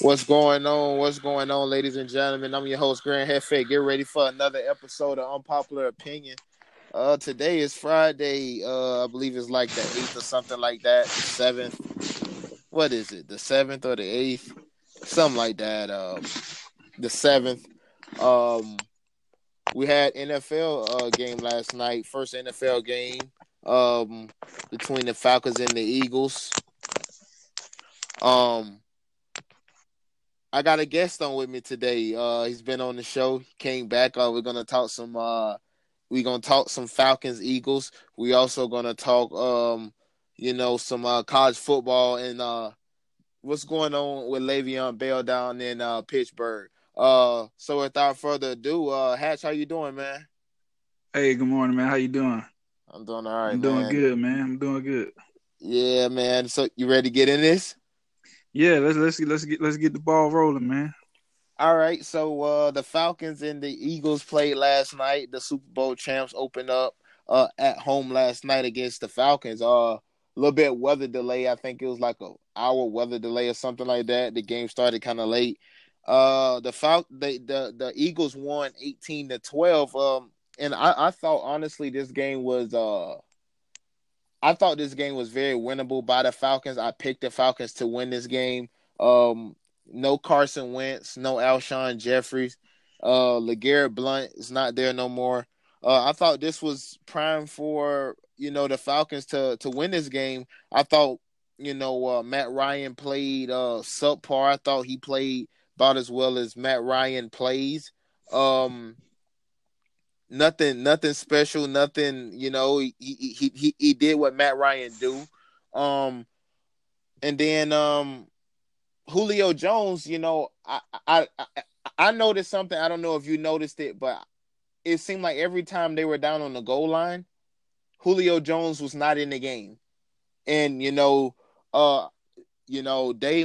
What's going on, ladies and gentlemen? I'm your host, Grand Hefe. Get ready for another episode of Unpopular Opinion. Today is Friday. I believe it's like the 8th or something like that. The 7th. What is it? The 7th or the 8th? Something like that. The 7th. We had NFL game last night. First NFL game between the Falcons and the Eagles. I got a guest on with me today. He's been on the show. He came back. We're gonna talk some Falcons, Eagles. We also gonna talk some college football and what's going on with Le'Veon Bell down in Pittsburgh. So without further ado, Hatch, how you doing, man? Hey, good morning, man. How you doing? I'm doing all right. I'm doing good, man. Yeah, man. So you ready to get in this? Yeah, let's get the ball rolling, man. All right, so the Falcons and the Eagles played last night. The Super Bowl champs opened up at home last night against the Falcons. A little bit of weather delay. I think it was like an hour weather delay or something like that. The game started kind of late. The Eagles won 18-12. And I thought honestly this game was very winnable by the Falcons. I picked the Falcons to win this game. No Carson Wentz, no Alshon Jeffries. LeGarrette Blount is not there no more. I thought this was prime for, the Falcons to win this game. I thought, Matt Ryan played subpar. I thought he played about as well as Matt Ryan plays. Nothing special. Nothing, he did what Matt Ryan do. And then Julio Jones, I noticed something. I don't know if you noticed it, but it seemed like every time they were down on the goal line, Julio Jones was not in the game. And they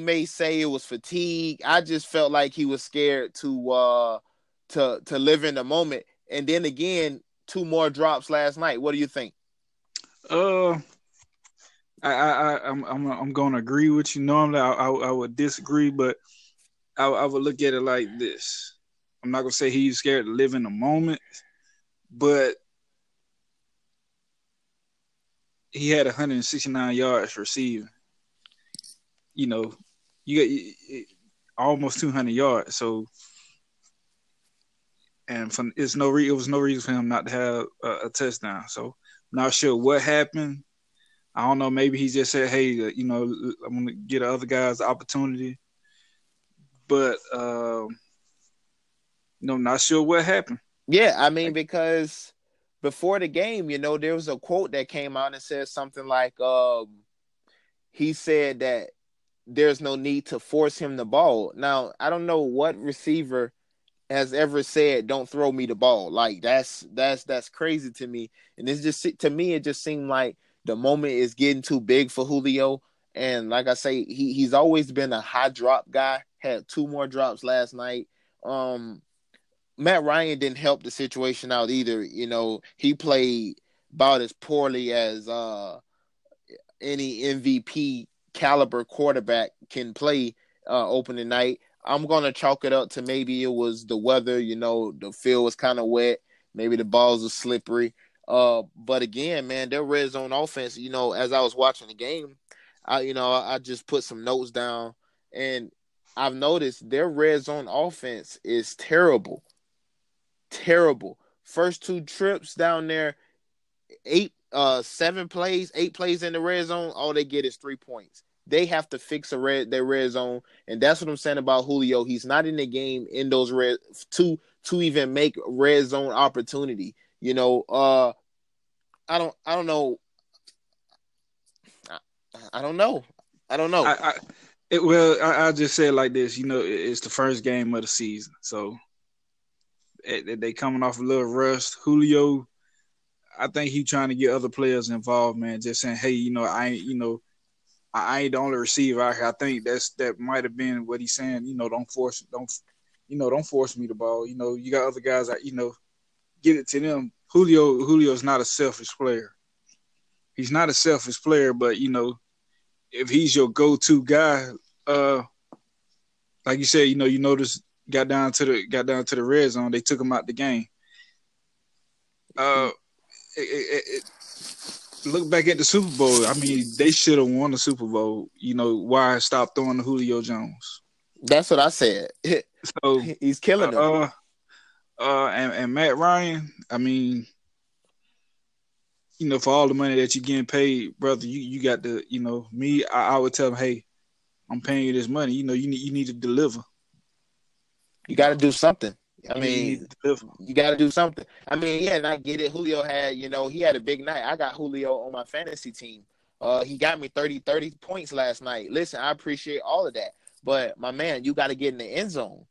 may say it was fatigue. I just felt like he was scared to live in the moment. And then again, two more drops last night. What do you think? I'm gonna agree with you. Normally, I would disagree, but I would look at it like this. I'm not gonna say he's scared to live in the moment, but he had 169 yards receiving. You got almost 200 yards, so. And it was no reason for him not to have a touchdown. So, not sure what happened. I don't know. Maybe he just said, hey, I'm going to get other guys the opportunity. But, not sure what happened. Yeah, I mean, because before the game, there was a quote that came out and said something like, he said that there's no need to force him the ball. Now, I don't know what receiver has ever said, don't throw me the ball. Like that's crazy to me. And it's just, to me, it just seemed like the moment is getting too big for Julio. And like I say, he's always been a high drop guy, had two more drops last night. Matt Ryan didn't help the situation out either. He played about as poorly as any MVP caliber quarterback can play opening night. I'm going to chalk it up to maybe it was the weather, you know, the field was kind of wet. Maybe the balls are slippery. But again, man, their red zone offense, you know, as I was watching the game, I just put some notes down, and I've noticed their red zone offense is terrible. Terrible. First two trips down there, 8 plays in the red zone, all they get is 3 points. They have to fix their red zone, and that's what I'm saying about Julio. He's not in the game in those red to even make red zone opportunity. You know, I don't know. I don't know. I'll just say it like this. You know, it's the first game of the season, so they coming off a little rust. Julio, I think he's trying to get other players involved, man. Just saying, hey, you know, I ain't the only receiver out here. I think that might have been what he's saying. You know, don't force me the ball. You know, you got other guys that, you know, get it to them. Julio's not a selfish player. He's not a selfish player, but, you know, if he's your go-to guy, like you said, you know, you notice got down to the red zone. They took him out the game. Look back at the Super Bowl. I mean, they should have won the Super Bowl. You know, why stop throwing to Julio Jones? That's what I said. So he's killing them. And Matt Ryan, I mean, you know, for all the money that you're getting paid, brother, you got to, you know, me, I would tell him, hey, I'm paying you this money. You know, you need to deliver. You got to do something. I mean, you got to do something. I mean, yeah, and I get it. Julio had, you know, he had a big night. I got Julio on my fantasy team. He got me 30 points last night. Listen, I appreciate all of that. But, my man, you got to get in the end zone.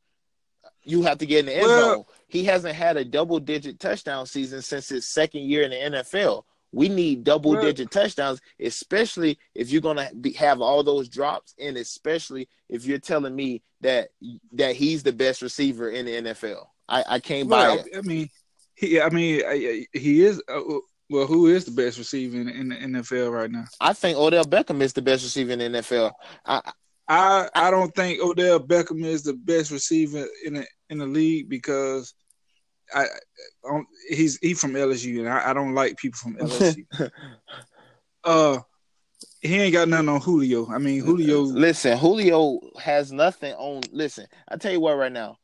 You have to get in the end zone. He hasn't had a double-digit touchdown season since his second year in the NFL. We need double-digit touchdowns, especially if you're going to have all those drops, and especially if you're telling me that he's the best receiver in the NFL. I can't buy it. He is well, who is the best receiver in the NFL right now? I think Odell Beckham is the best receiver in the NFL. I don't think Odell Beckham is the best receiver in the league because he's from LSU, and I don't like people from LSU. He ain't got nothing on Julio. I mean, Julio has nothing on. Listen, I tell you what, right now,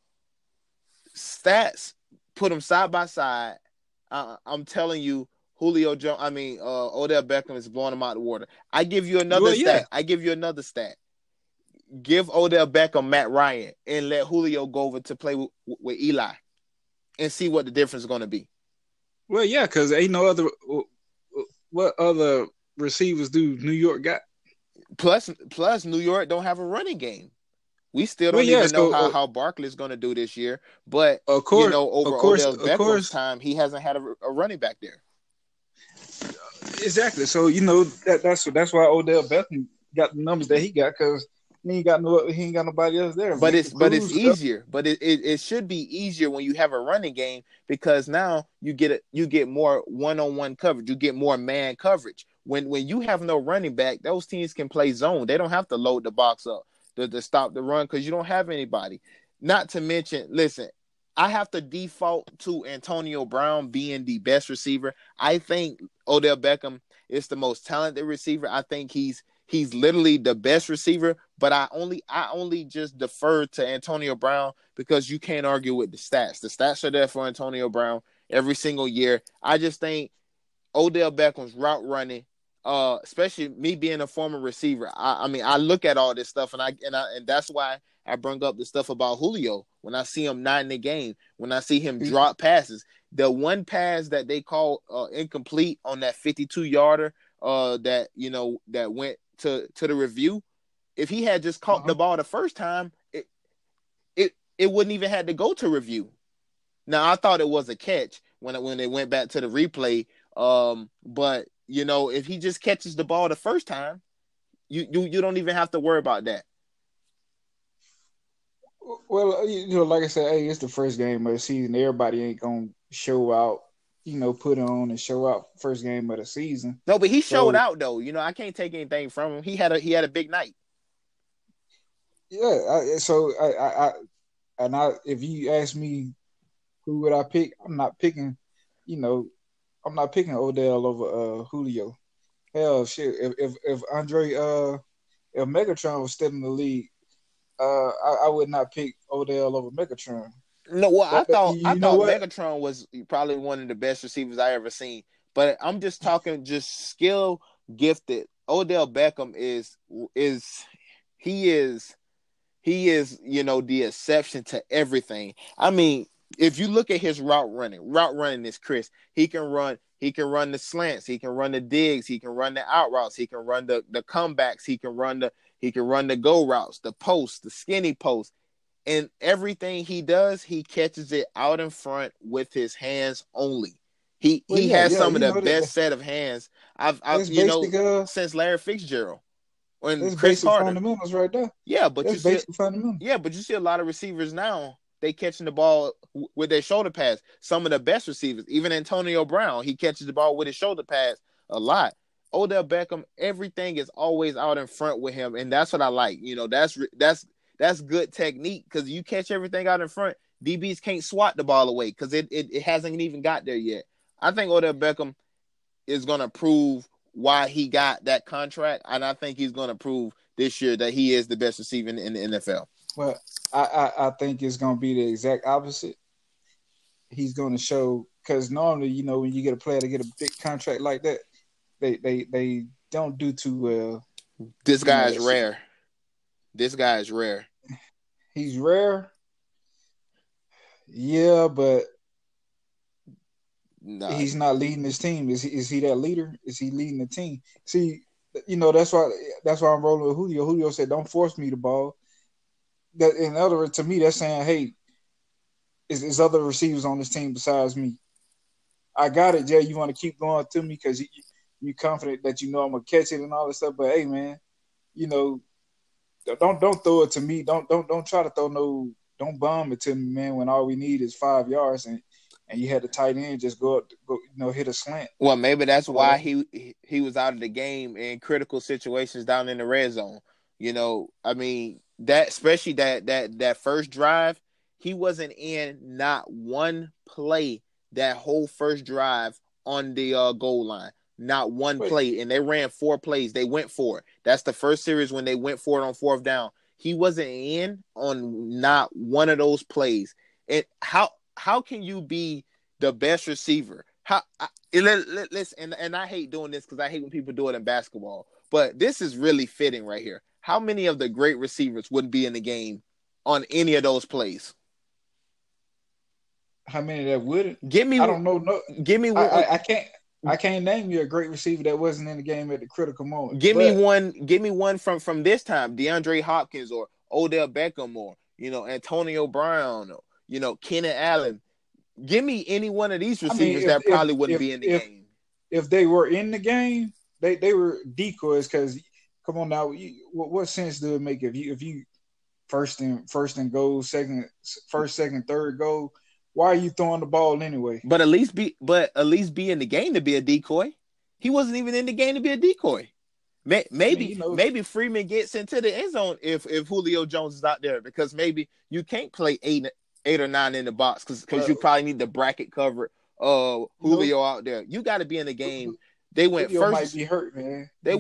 stats, put them side by side. I'm telling you, Julio Jones. I mean, Odell Beckham is blowing him out the water. I give you another stat. Give Odell Beckham Matt Ryan and let Julio go over to play with Eli and see what the difference is going to be. Well, yeah, because ain't no other – what other receivers do New York got? Plus, New York don't have a running game. We still don't even know how Barkley's going to do this year. But, of course, you know, over Odell Beckham's time, he hasn't had a running back there. Exactly. So, you know, that's why Odell Beckham got the numbers that he got because – he ain't got nobody else there. But it's easier. But it should be easier when you have a running game because now you get more one-on-one coverage. You get more man coverage. When you have no running back, those teams can play zone. They don't have to load the box up to stop the run because you don't have anybody. Not to mention, listen, I have to default to Antonio Brown being the best receiver. I think Odell Beckham is the most talented receiver. I think he's literally the best receiver, but I only just defer to Antonio Brown because you can't argue with the stats. The stats are there for Antonio Brown every single year. I just think Odell Beckham's route running, especially me being a former receiver. I look at all this stuff, and that's why I bring up the stuff about Julio. When I see him not in the game, when I see him drop passes, the one pass that they call incomplete on that 52-yarder that went to the review, if he had just caught the ball the first time, it wouldn't even had to go to review. Now I thought it was a catch when they went back to the replay. But you know, if he just catches the ball the first time, you don't even have to worry about that. Well, you know, like I said, hey, it's the first game of the season. Everybody ain't gonna show out. you know, put on and show out first game of the season. No, but he showed out though. You know, I can't take anything from him. He had a big night. Yeah. So if you ask me who would I pick, I'm not picking Odell over Julio. Hell, shit. If Andre, if Megatron was still in the league, I would not pick Odell over Megatron. No, well, I thought Megatron was probably one of the best receivers I ever seen. But I'm just talking just skill, gifted. Odell Beckham is you know, the exception to everything. I mean, if you look at his route running is crisp. He can run the slants, he can run the digs, he can run the out routes, he can run the comebacks, he can run the go routes, the post, the skinny post. And everything he does, he catches it out in front with his hands only. He has some of the best set of hands I've since Larry Fitzgerald. And Chris Carter. Fundamentals right there. Yeah, but you see a lot of receivers now, they catching the ball with their shoulder pads. Some of the best receivers, even Antonio Brown, he catches the ball with his shoulder pads a lot. Odell Beckham, everything is always out in front with him, and that's what I like. You know, that's good technique because you catch everything out in front. DBs can't swat the ball away because it hasn't even got there yet. I think Odell Beckham is going to prove why he got that contract, and I think he's going to prove this year that he is the best receiver in the NFL. Well, I think it's going to be the exact opposite. He's going to show – because normally, you know, when you get a player to get a big contract like that, they don't do too well. This guy is rare. This guy is rare. He's rare? Yeah, but nah. He's not leading his team. Is he that leader? Is he leading the team? See, you know, that's why I'm rolling with Julio. Julio said, don't force me the ball. That, in other words, to me, that's saying, hey, there's other receivers on this team besides me. I got it, Jay. You want to keep going to me because you're confident that you know I'm going to catch it and all this stuff. But, hey, man, you know, don't throw it to me. Don't try to throw no – don't bomb it to me, man, when all we need is 5 yards and you had the tight end just go you know, hit a slant. Well, maybe that's why he was out of the game in critical situations down in the red zone. You know, I mean – that especially that first drive, he wasn't in not one play that whole first drive on the goal line. Not one play. And they ran 4 plays. They went for it. That's the first series when they went for it on 4th down. He wasn't in on not one of those plays. And how can you be the best receiver? Listen, and I hate doing this because I hate when people do it in basketball. But this is really fitting right here. How many of the great receivers wouldn't be in the game on any of those plays? How many that wouldn't? Give me. I don't know. No, give me. I can't. I can't name you a great receiver that wasn't in the game at the critical moment. Give me one. Give me one from this time: DeAndre Hopkins or Odell Beckham or Antonio Brown or Keenan Allen. Give me any one of these receivers that probably wouldn't be in the game. If they were in the game, they were decoys because. Come on now, what sense does it make if you first and goal, second, third goal? Why are you throwing the ball anyway? But at least be in the game to be a decoy. He wasn't even in the game to be a decoy. Maybe Freeman gets into the end zone if Julio Jones is out there because maybe you can't play eight or nine in the box because you probably need the bracket cover Julio out there. You got to be in the game. They went Julio first. Might be hurt, man. They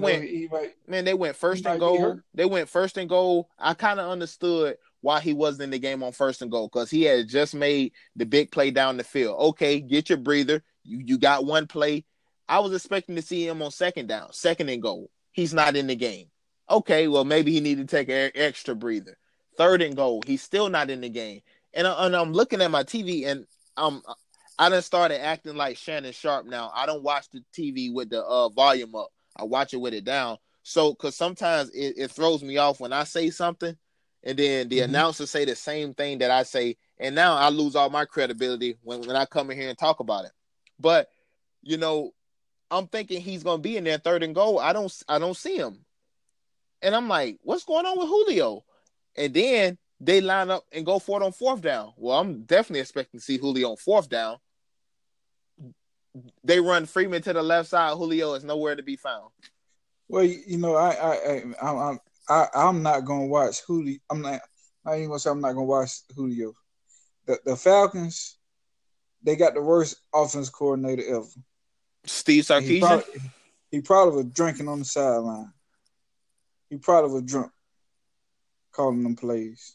went first and goal. They went first and goal. I kind of understood why he wasn't in the game on first and goal because he had just made the big play down the field. Okay, get your breather. You got one play. I was expecting to see him on 2nd down, 2nd and goal. He's not in the game. Okay, well maybe he needed to take an extra breather. 3rd and goal. He's still not in the game. And I'm looking at my TV and I done started acting like Shannon Sharp now. I don't watch the TV with the volume up. I watch it with it down. So, because sometimes it throws me off when I say something, and then the announcers say the same thing that I say, and now I lose all my credibility when I come in here and talk about it. But, I'm thinking he's going to be in there 3rd and goal. I don't see him. And I'm like, what's going on with Julio? And then they line up and go for it on 4th down. Well, I'm definitely expecting to see Julio on 4th down. they run Freeman to the left side. Julio is nowhere to be found. Well, you know, I'm not gonna watch Julio. I'm not gonna watch Julio. The Falcons, they got the worst offense coordinator ever. Steve Sarkisian. He probably was drinking on the sideline. He probably was drunk calling them plays.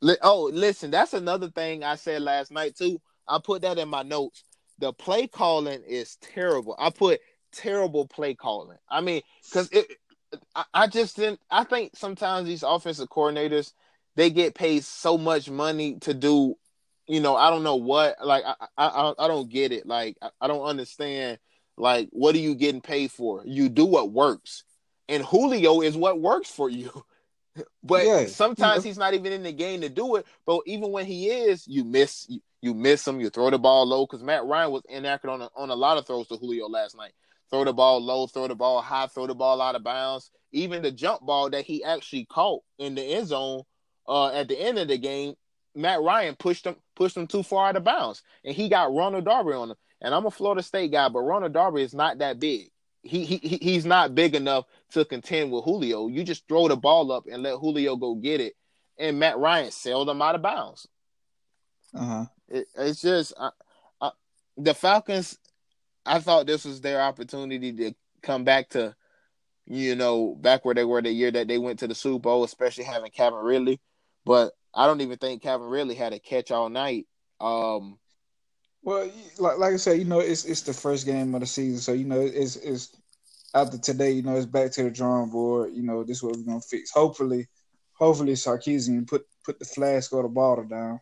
Listen, that's another thing I said last night too. I put that in my notes. The play calling is terrible. I put terrible play calling. I mean, because I think sometimes these offensive coordinators, they get paid so much money to do, you know, I don't know what. Like, I don't get it. Like, I don't understand. Like, what are you getting paid for? You do what works. And Julio is what works for you. But sometimes he's not even in the game to do it. But even when he is, you miss him. You throw the ball low because Matt Ryan was inaccurate on a lot of throws to Julio last night. Throw the ball low, throw the ball high, throw the ball out of bounds. Even the jump ball that he actually caught in the end zone at the end of the game, Matt Ryan pushed him too far out of bounds, and he got Ronald Darby on him. And I'm a Florida State guy, but Ronald Darby is not that big. He's not big enough to contend with Julio. You just throw the ball up and let Julio go get it, and Matt Ryan sailed him out of bounds. Uh-huh. It's just the Falcons. I thought this was their opportunity to come back to, you know, back where they were the year that they went to the Super Bowl, especially having Calvin Ridley. But I don't even think Calvin Ridley had a catch all night. Well, like I said, you know, it's the first game of the season, so you know, it's after today, you know, it's back to the drawing board. You know, this is what we're gonna fix. Hopefully, Sarkisian put the flask or the bottle down.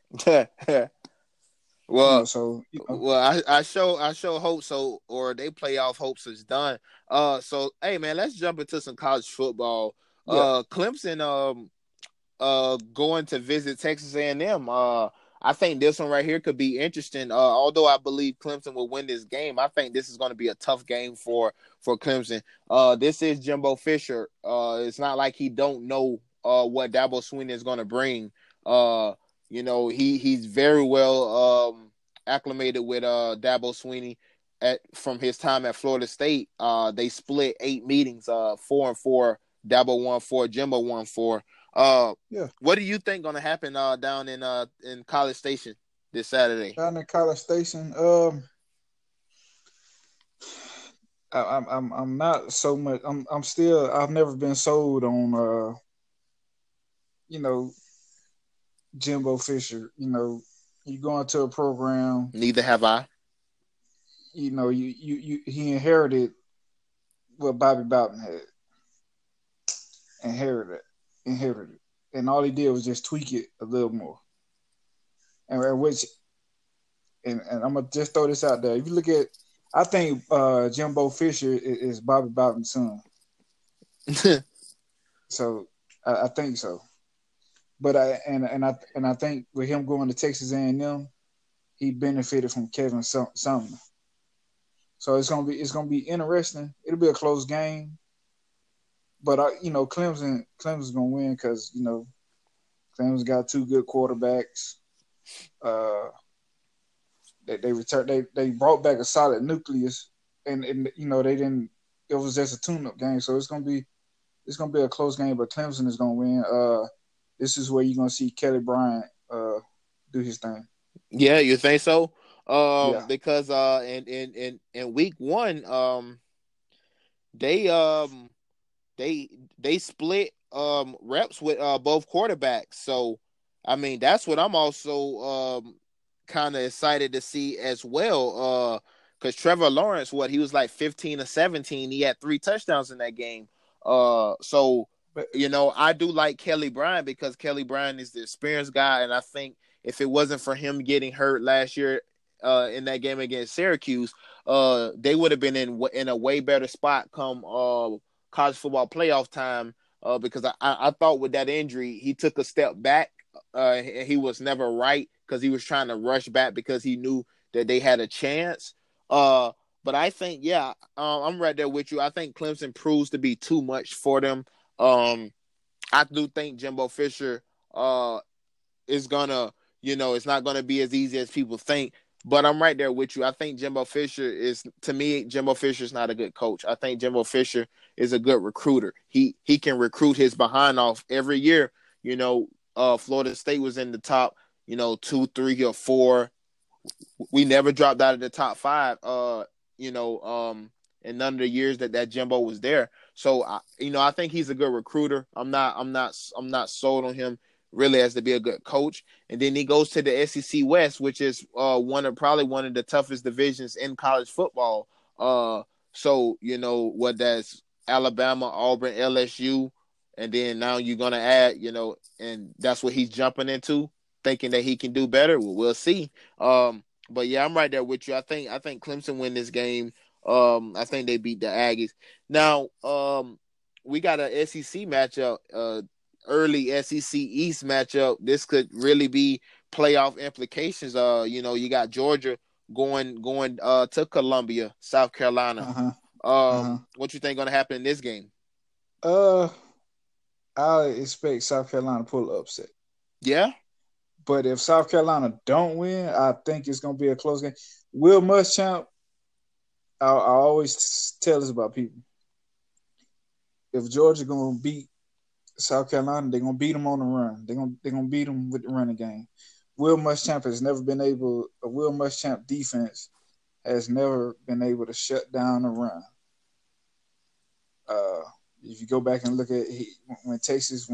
Well, you know, so you know. Well, I show hope so, or they playoff hopes is done. So hey man, let's jump into some college football. Yeah. Clemson going to visit Texas A&M. I think this one right here could be interesting. Although I believe Clemson will win this game, I think this is going to be a tough game for Clemson. This is Jimbo Fisher. It's not like he don't know what Dabo Swinney is going to bring. You know, he's very well acclimated with Dabo Swinney from his time at Florida State. They split 8 meetings, 4-4, Dabo 1-4, Jimbo 1-4. Yeah. What do you think going to happen down in College Station this Saturday? Down in College Station, I'm not so much. I'm still. I've never been sold on. You know, Jimbo Fisher. You know, you go into a program. Neither have I. You know, he inherited what Bobby Bowden had. Inherited, and all he did was just tweak it a little more. And I'm gonna just throw this out there. If you look at, I think Jimbo Fisher is Bobby Bowden's son. So I think so. But I think with him going to Texas A&M, he benefited from Kevin Sumner. So it's gonna be interesting. It'll be a close game. But you know, Clemson's gonna win because you know, Clemson's got 2 good quarterbacks. They brought back a solid nucleus, and you know, they didn't. It was just a tune-up game, so it's gonna be a close game. But Clemson is gonna win. This is where you're gonna see Kelly Bryant do his thing. Yeah, you think so? Yeah. Because in week 1, They split reps with both quarterbacks. So, I mean, that's what I'm also kind of excited to see as well. Because Trevor Lawrence, he was like 15 or 17. He had 3 touchdowns in that game. So, you know, I do like Kelly Bryant because Kelly Bryant is the experienced guy. And I think if it wasn't for him getting hurt last year in that game against Syracuse, they would have been in a way better spot come college football playoff time, because I thought with that injury, he took a step back. He was never right because he was trying to rush back because he knew that they had a chance. But I think, I'm right there with you. I think Clemson proves to be too much for them. I do think Jimbo Fisher is going to, you know, it's not going to be as easy as people think. But I'm right there with you. I think Jimbo Fisher is, to me, Jimbo Fisher's not a good coach. I think Jimbo Fisher is a good recruiter. He can recruit his behind off every year. You know, Florida State was in the top, you know, 2, 3, or 4. We never dropped out of the top 5, in none of the years that Jimbo was there. So, I think he's a good recruiter. I'm not sold on him really as to be a good coach. And then he goes to the SEC West, which is probably one of the toughest divisions in college football. What that's Alabama, Auburn, LSU, and then now you're going to add, and that's what he's jumping into, thinking that he can do better. Well, we'll see. But yeah, I'm right there with you. I think Clemson win this game. I think they beat the Aggies. Now, we got an SEC matchup, early SEC East matchup. This could really be playoff implications. You got Georgia going to Columbia, South Carolina. What you think going to happen in this game? I expect South Carolina to pull an upset. Yeah. But if South Carolina don't win, I think it's going to be a close game. Will Muschamp, I always tell this about people. If Georgia going to beat South Carolina, they're going to beat them on the run. They're going to beat them with the running game. Will Muschamp defense has never been able to shut down a run. If you go back and look at when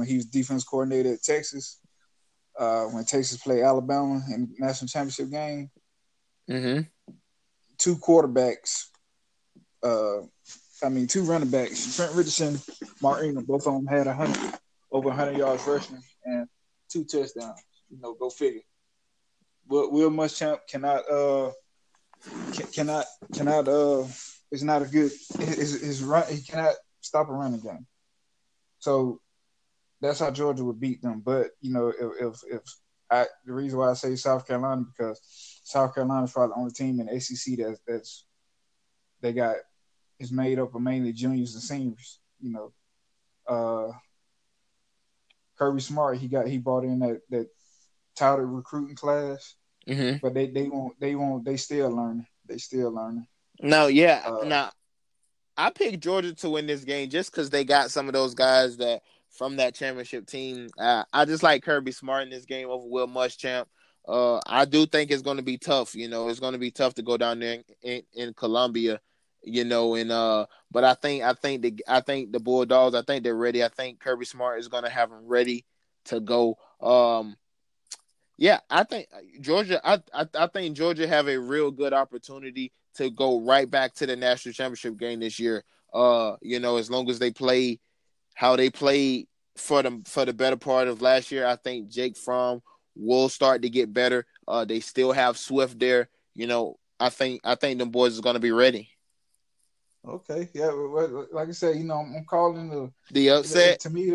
he was defense coordinator at Texas, when Texas played Alabama in the national championship game, two running backs, Trent Richardson, Mark Ingram, both of them had 100, over 100 yards rushing and 2 touchdowns. Go figure. But Will Muschamp cannot it's not a good his run. He cannot stop a running game. So that's how Georgia would beat them. But if the reason why I say South Carolina, because South Carolina is probably the only team in the SEC that's they got is made up of mainly juniors and seniors. Kirby Smart, he brought in that touted recruiting class, but they still learning. No, yeah, I picked Georgia to win this game just because they got some of those guys that from that championship team. I just like Kirby Smart in this game over Will Muschamp. I do think it's going to be tough. It's going to be tough to go down there in Columbia. But I think the Bulldogs, I think they're ready. I think Kirby Smart is going to have them ready to go. I think Georgia. I think Georgia have a real good opportunity to go right back to the national championship game this year. As long as they play how they played for the better part of last year, I think Jake Fromm will start to get better. They still have Swift there. I think them boys is going to be ready. Okay, yeah. Well, like I said, I'm calling the upset. To me,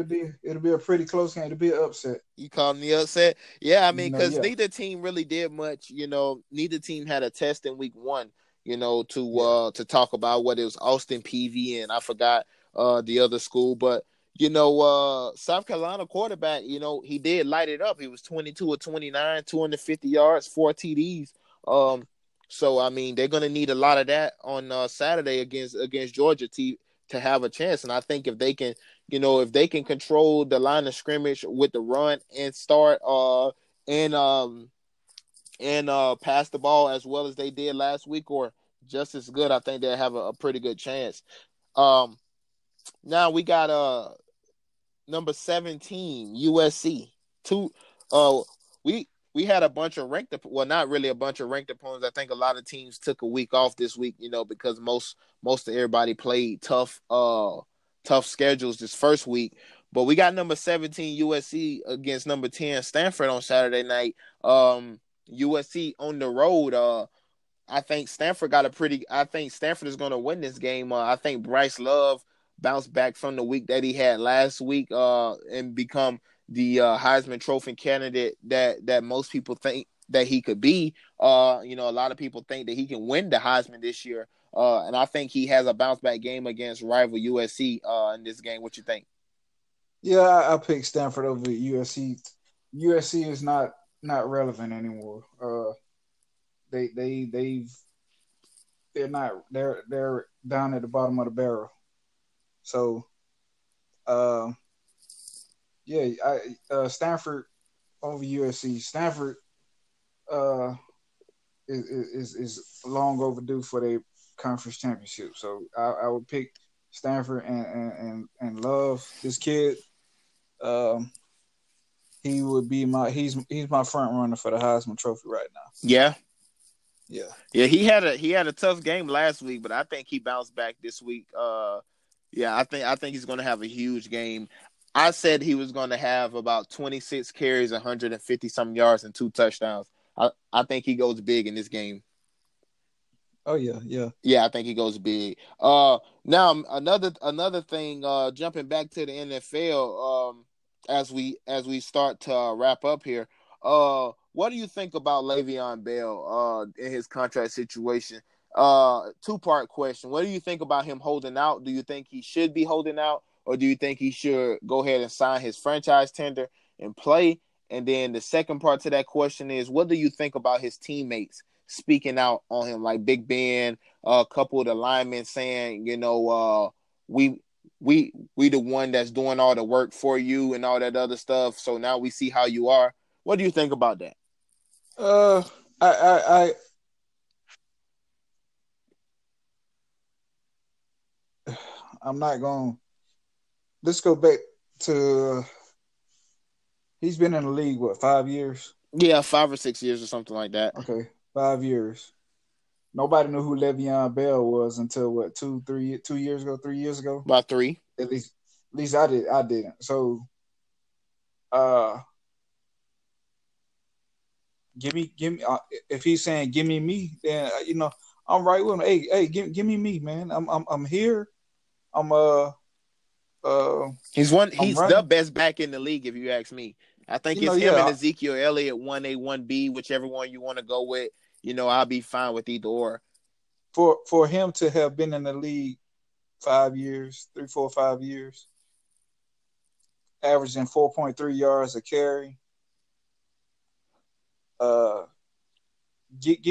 it'll be a pretty close game. It'll be an upset. You calling the upset? Yeah, I mean, because neither team really did much. Neither team had a test in week 1. To talk about whether it was Austin PV and I forgot the other school, but. South Carolina quarterback, he did light it up. He was 22 or 29, 250 yards, 4 TDs. So, I mean, they're going to need a lot of that on Saturday against Georgia to have a chance. And I think if they can, if they can control the line of scrimmage with the run and start and pass the ball as well as they did last week or just as good, I think they'll have a pretty good chance. Now we got number 17 USC. We had a bunch of ranked, well, not really a bunch of ranked opponents. I think a lot of teams took a week off this week, because most of everybody played tough schedules this first week. But we got number 17 USC against number 10 Stanford on Saturday night. USC on the road. I think Stanford I think Stanford is going to win this game. I think Bryce Love bounce back from the week that he had last week and become the Heisman Trophy candidate that most people think that he could be. A lot of people think that he can win the Heisman this year. And I think he has a bounce-back game against rival USC in this game. What you think? Yeah, I picked Stanford over USC. USC is not relevant anymore. they're down at the bottom of the barrel. So, Stanford over USC. Stanford is long overdue for their conference championship. So I would pick Stanford and love this kid. He would be he's my front runner for the Heisman Trophy right now. Yeah. He had a tough game last week, but I think he bounced back this week. I think he's going to have a huge game. I said he was going to have about 26 carries, 150 some yards, and 2 touchdowns. I think he goes big in this game. Oh yeah. Yeah, I think he goes big. Now another thing. Jumping back to the NFL. As we start to wrap up here, what do you think about Le'Veon Bell in his contract situation? Two-part question. What do you think about him holding out? Do you think he should be holding out, or do you think he should go ahead and sign his franchise tender and play? And then the second part to that question is, what do you think about his teammates speaking out on him, like Big Ben, a couple of the linemen saying, we the one that's doing all the work for you and all that other stuff. So now we see how you are. What do you think about that? I'm not going. Let's go back to. He's been in the league, 5 years? Yeah, 5 or 6 years or something like that. Okay, 5 years. Nobody knew who Le'Veon Bell was until 3 years ago? About 3. At least I didn't. So, give me, if he's saying give me, then I'm right with him. Hey, give me, man. I'm here. He's the best back in the league, if you ask me. I think him and Ezekiel Elliott, 1A, 1B, whichever one you want to go with. I'll be fine with either or. For him to have been in the league 5 years, averaging 4.3 yards a carry. Give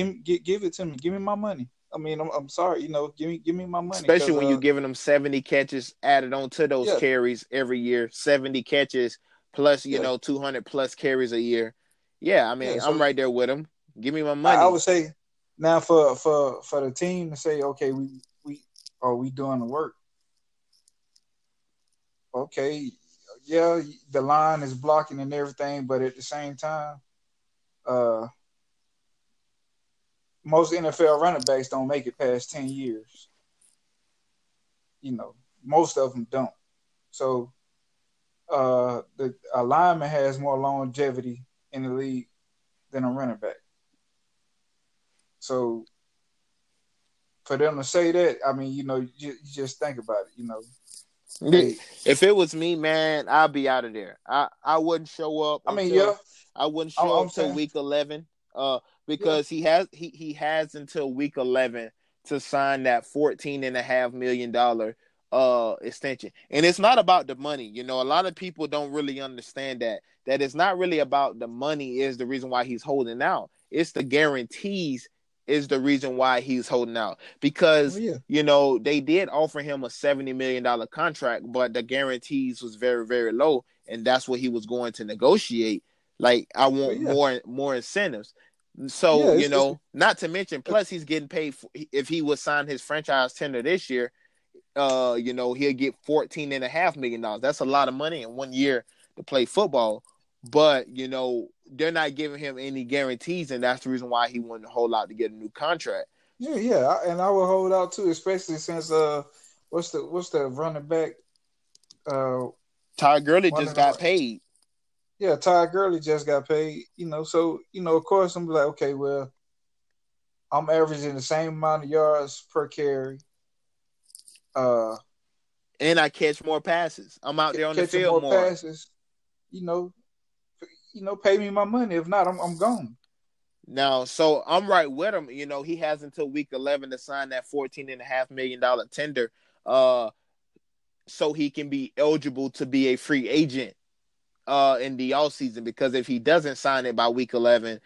it to me. Give me my money. I mean, I'm sorry, give me my money. Especially when you're giving them 70 catches added on to those carries every year, 70 catches plus, 200 plus carries a year. Yeah, I mean, I'm right there with them. Give me my money. I would say now for the team to say, okay, we doing the work. Okay, yeah, the line is blocking and everything, but at the same time, most NFL running backs don't make it past 10 years. Most of them don't. So a lineman has more longevity in the league than a running back. So for them to say that, I mean, you just think about it, Hey. If it was me, man, I'd be out of there. I wouldn't show up. I wouldn't show up until week 11. Because he has until week 11 to sign that $14.5 million extension. And it's not about the money. A lot of people don't really understand that it's not really about the money is the reason why he's holding out. It's the guarantees is the reason why he's holding out, because they did offer him a $70 million contract, but the guarantees was very, very low, and that's what he was going to negotiate. Like, I want more incentives. So, not to mention, plus he's getting paid for, if he would sign his franchise tender this year, he'll get $14.5 million. That's a lot of money in 1 year to play football. But, they're not giving him any guarantees, and that's the reason why he wanted to hold out to get a new contract. And I would hold out too, especially since what's the running back? Todd Gurley just got paid. Yeah, Todd Gurley just got paid. So of course I'm like, okay, well, I'm averaging the same amount of yards per carry. And I catch more passes. I'm out there on the field more. Passes. Pay me my money. If not, I'm gone. Now, so I'm right with him. He has until week 11 to sign that $14.5 million tender so he can be eligible to be a free agent in the offseason, because if he doesn't sign it by week 11,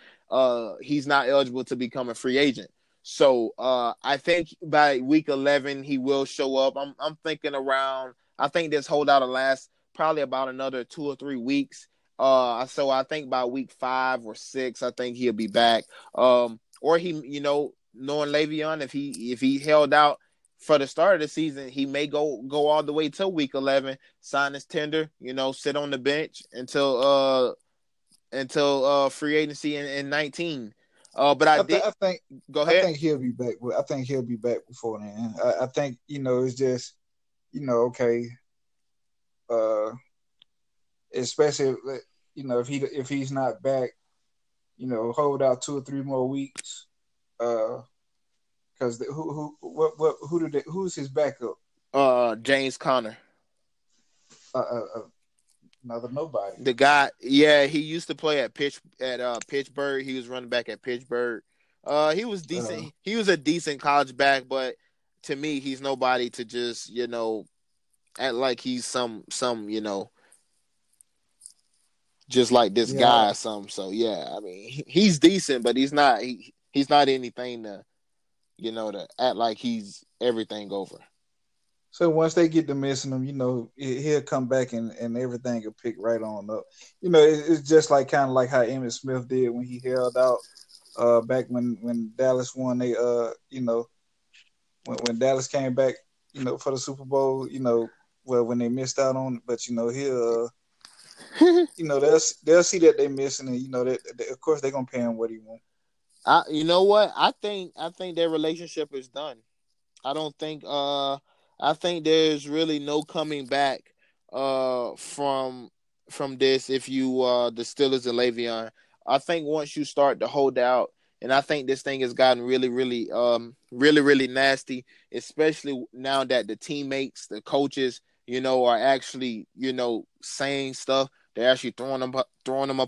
he's not eligible to become a free agent. So I think by week 11 he will show up. I'm thinking around. I think this holdout will last probably about another 2 or 3 weeks. So I think by week 5 or 6, I think he'll be back. Or he, you know, knowing Le'Veon, if he held out for the start of the season, he may go all the way till week 11, sign his tender, you know, sit on the bench until free agency in 19. But I think. Go ahead. I think he'll be back. I think he'll be back before then. I think, you know, it's just, you know, okay. Especially, you know, if he's not back, you know, hold out 2 or 3 more weeks. Because who's his backup? James Conner. Another nobody. The guy, yeah, he used to play at Pittsburgh. He was running back at Pittsburgh. He was decent. He was a decent college back, but to me, he's nobody to just, you know, act like he's some, you know, just like this guy or something. So yeah, I mean, he's decent, but he's not. He's not anything to. You know, to act like he's everything over. So once they get to missing him, you know, he'll come back and everything will pick right on up. You know, it's just like kind of like how Emmitt Smith did when he held out back when Dallas won. They, you know, when Dallas came back, you know, for the Super Bowl, you know, well, when they missed out on it, but, you know, he'll, you know, they'll see that they're missing it. You know, of course they're going to pay him what he wants. You know what? I think their relationship is done. I don't think. I think there's really no coming back. From this, if you the Steelers and Le'Veon, I think once you start to hold out, and I think this thing has gotten really, really nasty, especially now that the teammates, the coaches, you know, are actually, you know, saying stuff. They're actually throwing them up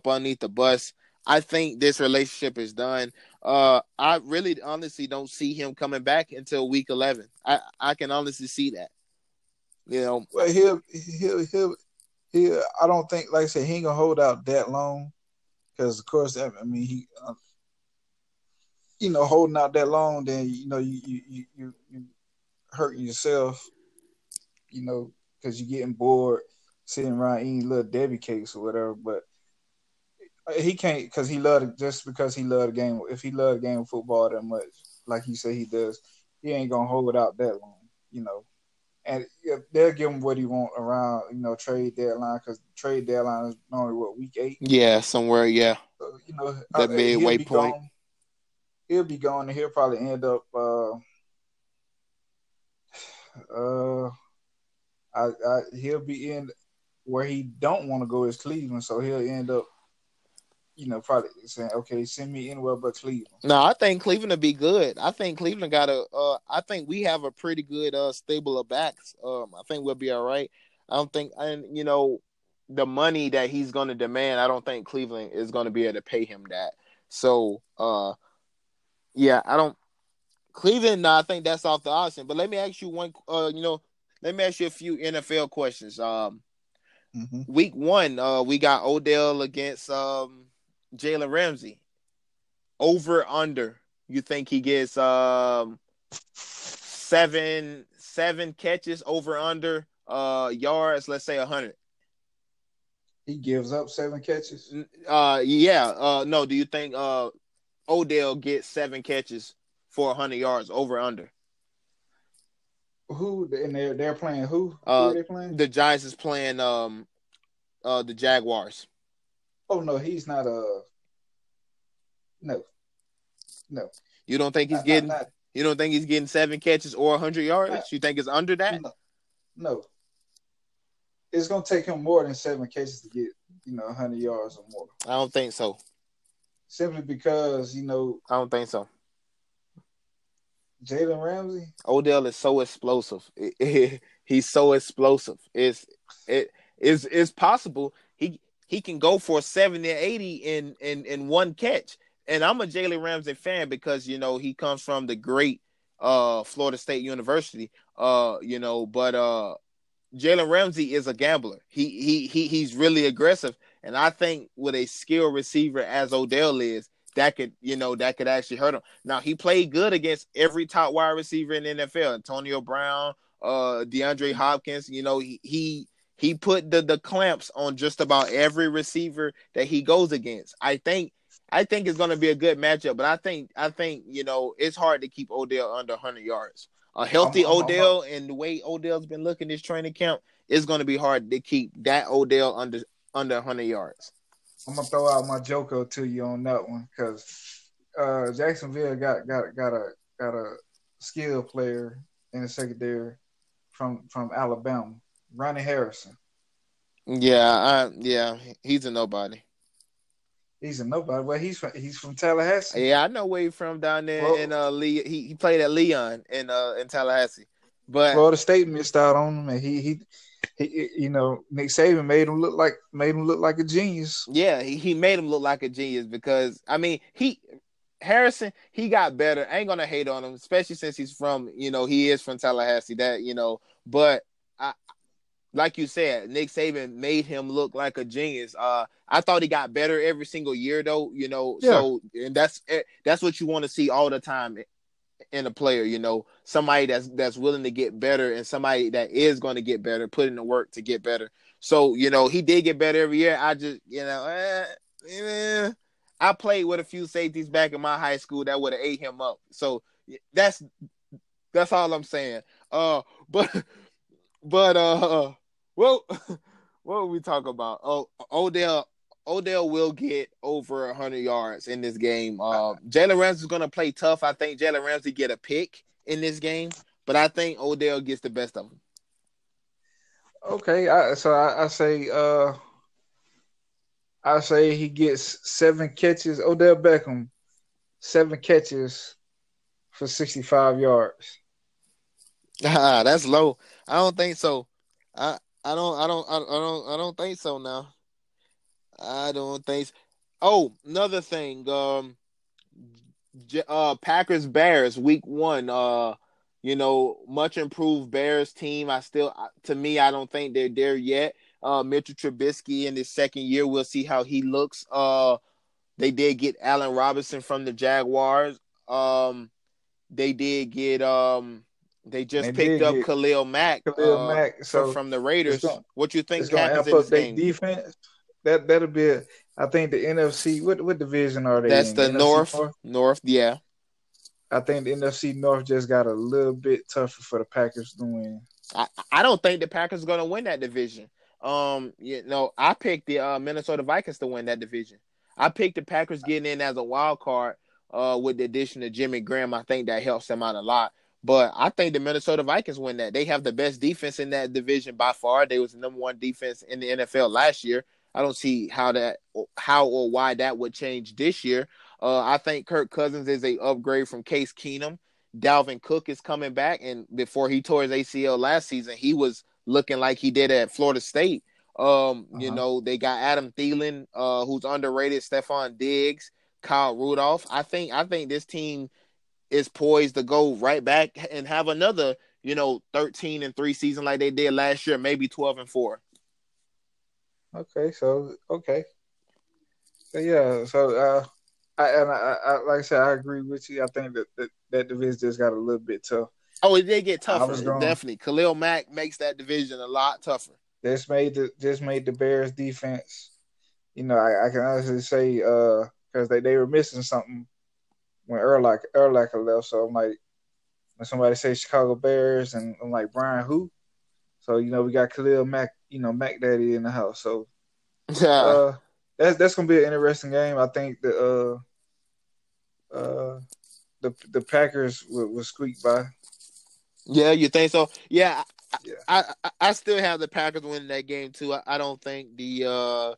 underneath the bus. I think this relationship is done. I really honestly don't see him coming back until week 11. I can honestly see that. You know, well, he'll I don't think, like I said, he ain't gonna hold out that long, because of course, I mean, he, you know, holding out that long, then you know you hurting yourself, you know, because you're getting bored sitting around eating little Debbie cakes or whatever, but. He can't, because he loved it, just because he loved the game. If he loved the game of football that much, like you say he does, he ain't going to hold it out that long, you know. And they'll give him what he want around, you know, trade deadline, because trade deadline is normally, what, week 8? Yeah, somewhere, yeah. So, you know, that midway point. He'll be gone, and he'll probably end up he'll be in where he don't want to go is Cleveland, so he'll end up, you know, probably saying, okay, send me anywhere but Cleveland. No, I think Cleveland will be good. I think Cleveland got I think we have a pretty good stable of backs. I think we'll be all right. I don't think, and you know, the money that he's going to demand, I don't think Cleveland is going to be able to pay him that. So, yeah, I don't. Cleveland, I think that's off the option. But let me ask you one. Let me ask you a few NFL questions. Week 1, we got Odell against Jalen Ramsey. Over, under, you think he gets 7 catches, over, under, yards, let's say 100? He gives up 7 catches? Yeah. No, do you think Odell gets 7 catches for 100 yards, over, under? Who? And they're playing who? Who are they playing? The Giants is playing the Jaguars. Oh, no, he's not a – no. You don't think he's you don't think he's getting 7 catches or 100 yards? You think it's under that? No. It's going to take him more than 7 catches to get, you know, 100 yards or more. I don't think so. Simply because, you know – I don't think so. Jalen Ramsey? Odell is so explosive. He's so explosive. It's possible he can go for 70 or 80 in one catch. And I'm a Jalen Ramsey fan because, you know, he comes from the great Florida State University. You know, but Jalen Ramsey is a gambler. He's really aggressive. And I think with a skilled receiver as Odell is, that could actually hurt him. Now, he played good against every top wide receiver in the NFL, Antonio Brown, DeAndre Hopkins. You know, he put the clamps on just about every receiver that he goes against. I think it's going to be a good matchup, but I think you know, it's hard to keep Odell under 100 yards. A healthy Odell and the way Odell's been looking this training camp, it's going to be hard to keep that Odell under 100 yards. I'm going to throw out my joker to you on that one, because Jacksonville got a skilled player in the secondary from Alabama, Ronnie Harrison. Yeah, he's a nobody. He's a nobody. Well, he's from Tallahassee. Yeah, I know where he's from down there. Well, in Lee, he played at Leon in Tallahassee. But Florida State missed out on him, and he you know, Nick Saban made him look like a genius. Yeah, he made him look like a genius, because I mean, Harrison got better. I ain't gonna hate on him, especially since he's from, you know, he is from Tallahassee. That, you know, but like you said, Nick Saban made him look like a genius. I thought he got better every single year, though. You know, yeah. So and that's what you want to see all the time in a player. You know, somebody that's willing to get better, and somebody that is going to get better, put in the work to get better. So, you know, he did get better every year. I just, you know, I played with a few safeties back in my high school that would have ate him up. So that's all I'm saying. But. Well, what were we talking about? Oh, Odell will get over 100 yards in this game. Jalen Ramsey's going to play tough. I think Jalen Ramsey get a pick in this game, but I think Odell gets the best of him. Okay, I say he gets 7 catches. Odell Beckham, 7 catches for 65 yards. That's low. I don't think so. I don't think so now. I don't think so. Oh, another thing. Packers Bears week 1. You know, much improved Bears team. I don't think they're there yet. Mitchell Trubisky in his second year, we'll see how he looks. They did get Allen Robinson from the Jaguars. They did get They picked up Khalil Mack from the Raiders. What you think happens in this game? Defense? That'll be. I think the NFC. What division are they? That's in? The North. Yeah. I think the NFC North just got a little bit tougher for the Packers to win. I don't think the Packers are going to win that division. You know, I picked the Minnesota Vikings to win that division. I picked the Packers getting in as a wild card with the addition of Jimmy Graham. I think that helps them out a lot. But I think the Minnesota Vikings win that. They have the best defense in that division by far. They was the number 1 defense in the NFL last year. I don't see how or why that would change this year. I think Kirk Cousins is an upgrade from Case Keenum. Dalvin Cook is coming back, and before he tore his ACL last season, he was looking like he did at Florida State. You know, they got Adam Thielen, who's underrated, Stephon Diggs, Kyle Rudolph. I think this team is poised to go right back and have another, you know, 13-3 season like they did last year, maybe 12-4. Okay. So yeah, so I like I said, I agree with you. I think that division just got a little bit tough. Oh, it did get tougher, definitely. Khalil Mack makes that division a lot tougher. This made the Bears defense. You know, I can honestly say because they were missing something when Urlacher left. So I'm like, when somebody says Chicago Bears, and I'm like, Brian, who? So, you know, we got Khalil Mack, you know, Mac Daddy in the house. So that's gonna be an interesting game. I think the Packers will squeak by. Yeah, you think so? Yeah, I still have the Packers winning that game too. I don't think the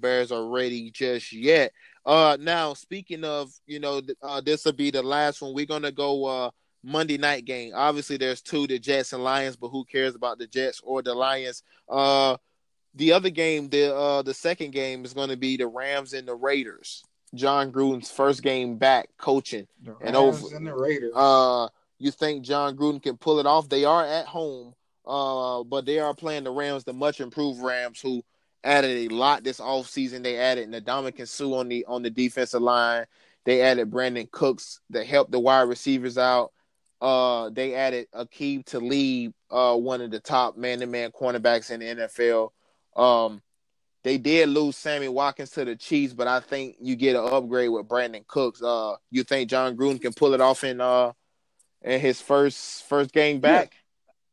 Bears are ready just yet. Now, speaking of, you know, this will be the last one. We're going to go Monday night game. Obviously, there's 2, the Jets and Lions, but who cares about the Jets or the Lions? The other game, the second game, is going to be the Rams and the Raiders. John Gruden's first game back coaching. The Rams and over. And the Raiders. You think John Gruden can pull it off? They are at home, but they are playing the Rams, the much-improved Rams, who added a lot this offseason. They added Ndamukong Suh on the defensive line. They added Brandon Cooks that helped the wide receivers out. They added Aqib Talib, one of the top man-to-man cornerbacks in the NFL. They did lose Sammy Watkins to the Chiefs, but I think you get an upgrade with Brandon Cooks. You think John Gruden can pull it off in his first game back?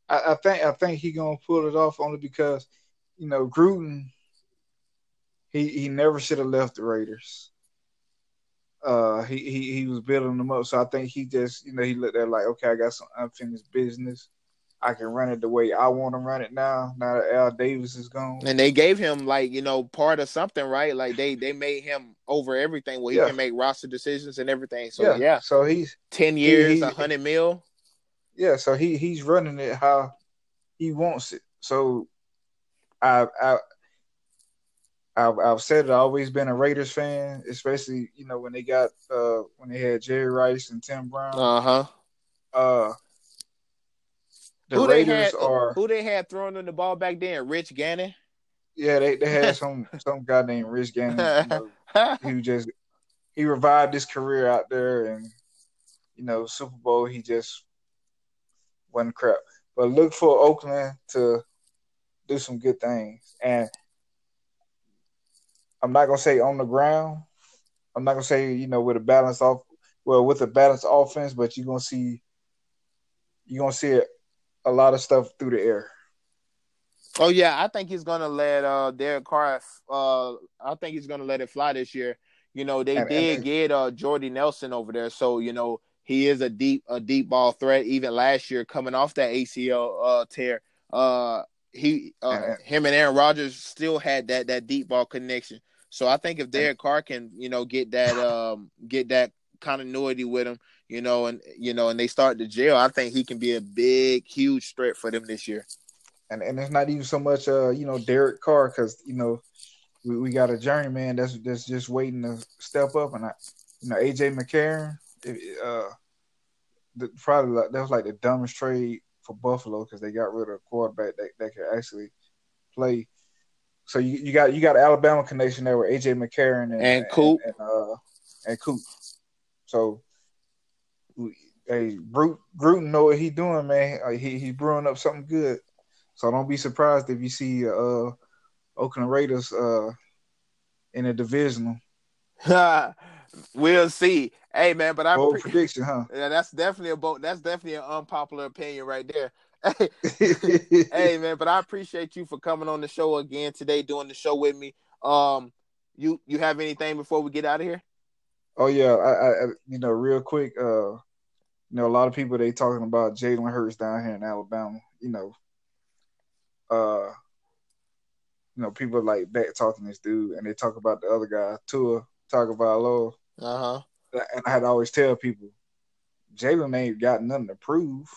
Yeah. I think he gonna pull it off only because, you know, Gruden, he never should have left the Raiders. He was building them up, so I think he just, you know, he looked at it like, okay, I got some unfinished business. I can run it the way I want to run it now. Now that Al Davis is gone, and they gave him, like, you know, part of something, right? Like they made him over everything, where he can make roster decisions and everything. So so he's 10 years, $100 million. Yeah, so he's running it how he wants it. So I've said it. I've always been a Raiders fan, especially, you know, when they got when they had Jerry Rice and Tim Brown. Who they had throwing them the ball back then? Rich Gannon. Yeah, they had some guy named Rich Gannon, you know, who revived his career out there, and, you know, Super Bowl he just wasn't crap. But look for Oakland to do some good things, and I'm not gonna say on the ground. I'm not gonna say, you know, with a balanced offense, but you're gonna see it. A lot of stuff through the air. Oh yeah, I think he's gonna let Derek Carr. I think he's gonna let it fly this year. You know, they get Jordy Nelson over there, so, you know, he is a deep ball threat. Even last year, coming off that ACL tear, him and Aaron Rodgers still had that deep ball connection. So I think if Derek Carr can, you know, get that continuity with him, and they start to gel, I think he can be a big, huge threat for them this year. And it's not even so much, Derek Carr, because, you know, we got a journeyman that's just waiting to step up, and AJ McCarron, that was like the dumbest trade for Buffalo, because they got rid of a quarterback that could actually play. So you got an Alabama connection there with AJ McCarron and Coop and Coop. So, hey, Gruden know what he doing, man. He brewing up something good. So don't be surprised if you see Oakland Raiders in a divisional. We'll see. Hey, man, but bold prediction, huh? Yeah, that's definitely an unpopular opinion right there. Hey, man, but I appreciate you for coming on the show again today, doing the show with me. You have anything before we get out of here? Oh yeah, I real quick, a lot of people, they talking about Jalen Hurts down here in Alabama. People like back talking this dude, and they talk about the other guy, Tua Tagovailoa. And I had to always tell people, Jalen ain't got nothing to prove.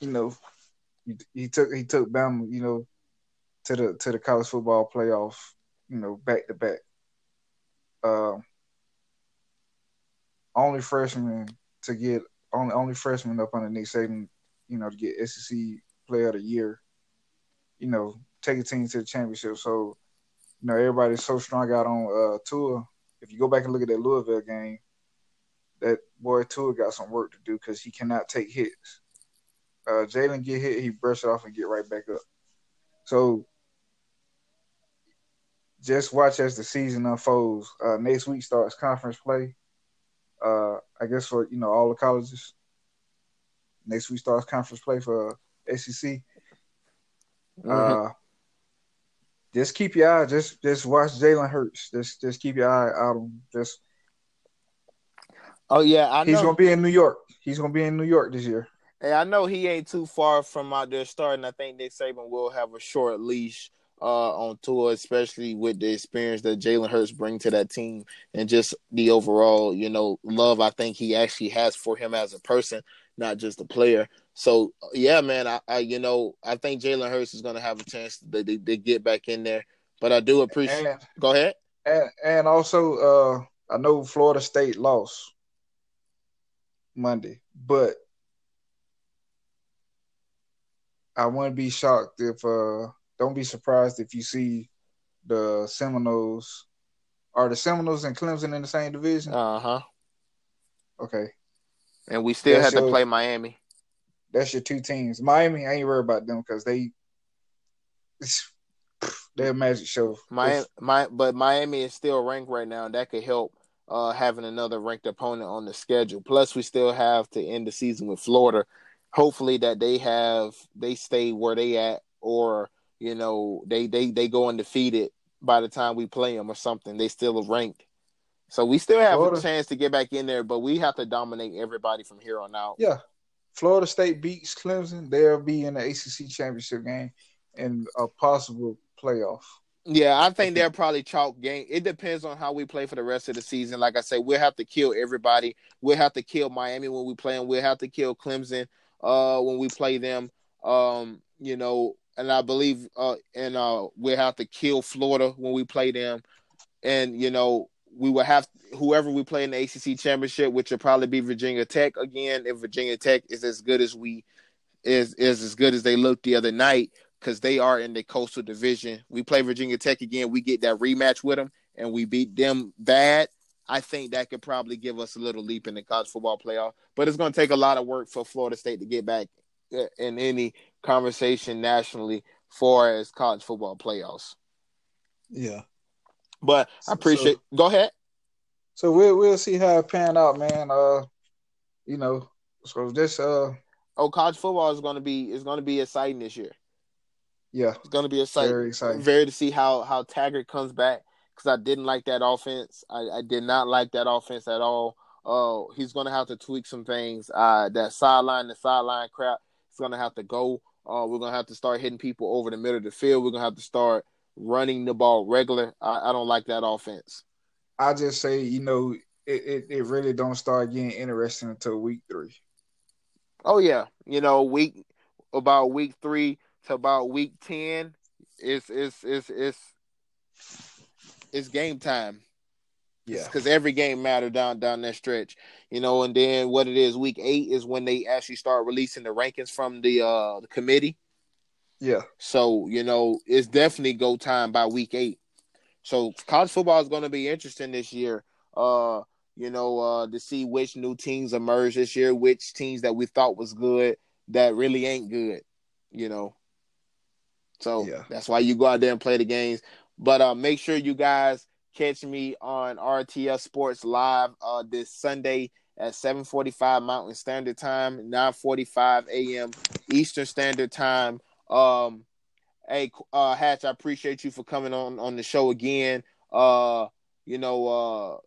He took Bama, to the college football playoff, back to back. Only freshman up under Nick Saban, to get SEC Player of the Year, take a team to the championship. So, everybody's so strong out on Tua. If you go back and look at that Louisville game, that boy Tua got some work to do, because he cannot take hits. Jalen get hit, he brush it off and get right back up. So, just watch as the season unfolds. Next week starts conference play. I guess for, all the colleges. Next week starts conference play for SEC. Just keep your eye. Just watch Jalen Hurts. Just keep your eye out on him. Oh yeah, I know. He's gonna be in New York. He's gonna be in New York this year. Hey, I know he ain't too far from out there starting. I think Nick Saban will have a short leash on tour, especially with the experience that Jalen Hurts bring to that team, and just the overall, love I think he actually has for him as a person, not just a player. So yeah, man, I think Jalen Hurts is going to have a chance that they get back in there. But I do appreciate. Go ahead. And also, I know Florida State lost Monday, but I wouldn't be shocked if don't be surprised if you see the Seminoles. Are the Seminoles and Clemson in the same division? Uh-huh. Okay. And we still have to play Miami. That's your two teams. Miami, I ain't worried about them because they're a magic show. But Miami is still ranked right now, and that could help having another ranked opponent on the schedule. Plus, we still have to end the season with Florida. Hopefully that they stay where they at, or, you know, they go undefeated by the time we play them or something. They still are ranked. So we still have a chance to get back in there, but we have to dominate everybody from here on out. Yeah. Florida State beats Clemson, they'll be in the ACC championship game and a possible playoff. Yeah, I think they're probably chalk game. It depends on how we play for the rest of the season. Like I say, we'll have to kill everybody. We'll have to kill Miami when we play them. We'll have to kill Clemson when we play them. You know, and I believe we'll have to kill Florida when we play them. And, you know, we will have whoever we play in the ACC championship, which will probably be Virginia Tech again, if Virginia Tech is as good as they looked the other night, because they are in the Coastal Division. We play Virginia Tech again, we get that rematch with them, and we beat them bad. I think that could probably give us a little leap in the college football playoff. But it's going to take a lot of work for Florida State to get back in any conversation nationally for as college football playoffs. Yeah. But I appreciate – go ahead. So we'll see how it pans out, man. You know, so this – oh, college football is going to be exciting this year. Yeah. It's going to be exciting. Very exciting. Very to see how Taggart comes back. Because I didn't like that offense. I did not like that offense at all. He's going to have to tweak some things. That sideline crap is going to have to go. We're going to have to start hitting people over the middle of the field. We're going to have to start running the ball regular. I don't like that offense. I just say, you know, it really don't start getting interesting until week three. Oh, yeah. You know, week three to about week 10, it's game time. Yeah. Because every game mattered down that stretch. You know, and then what it is, week 8 is when they actually start releasing the rankings from the committee. Yeah. So, you know, it's definitely go time by week 8. So college football is going to be interesting this year, you know, to see which new teams emerge this year, which teams that we thought was good that really ain't good, you know. So That's why you go out there and play the games. But make sure you guys catch me on RTS Sports Live this Sunday at 7:45 Mountain Standard Time, 9:45 a.m. Eastern Standard Time. Hey, Hatch, I appreciate you for coming on the show again. You know,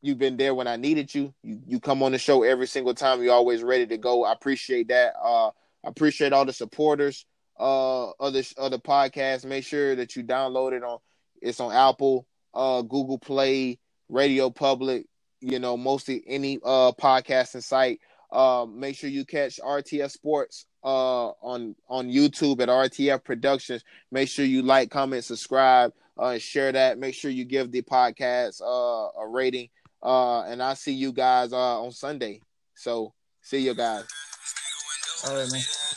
you've been there when I needed you. You come on the show every single time. You're always ready to go. I appreciate that. I appreciate all the supporters. Other podcasts, make sure that you download it it's on Apple, Google Play, Radio Public, you know, mostly any podcasting site. Make sure you catch RTF Sports on YouTube at RTF Productions. Make sure you like, comment, subscribe, share that. Make sure you give the podcast a rating. And I'll see you guys on Sunday. So see you guys. All right, man.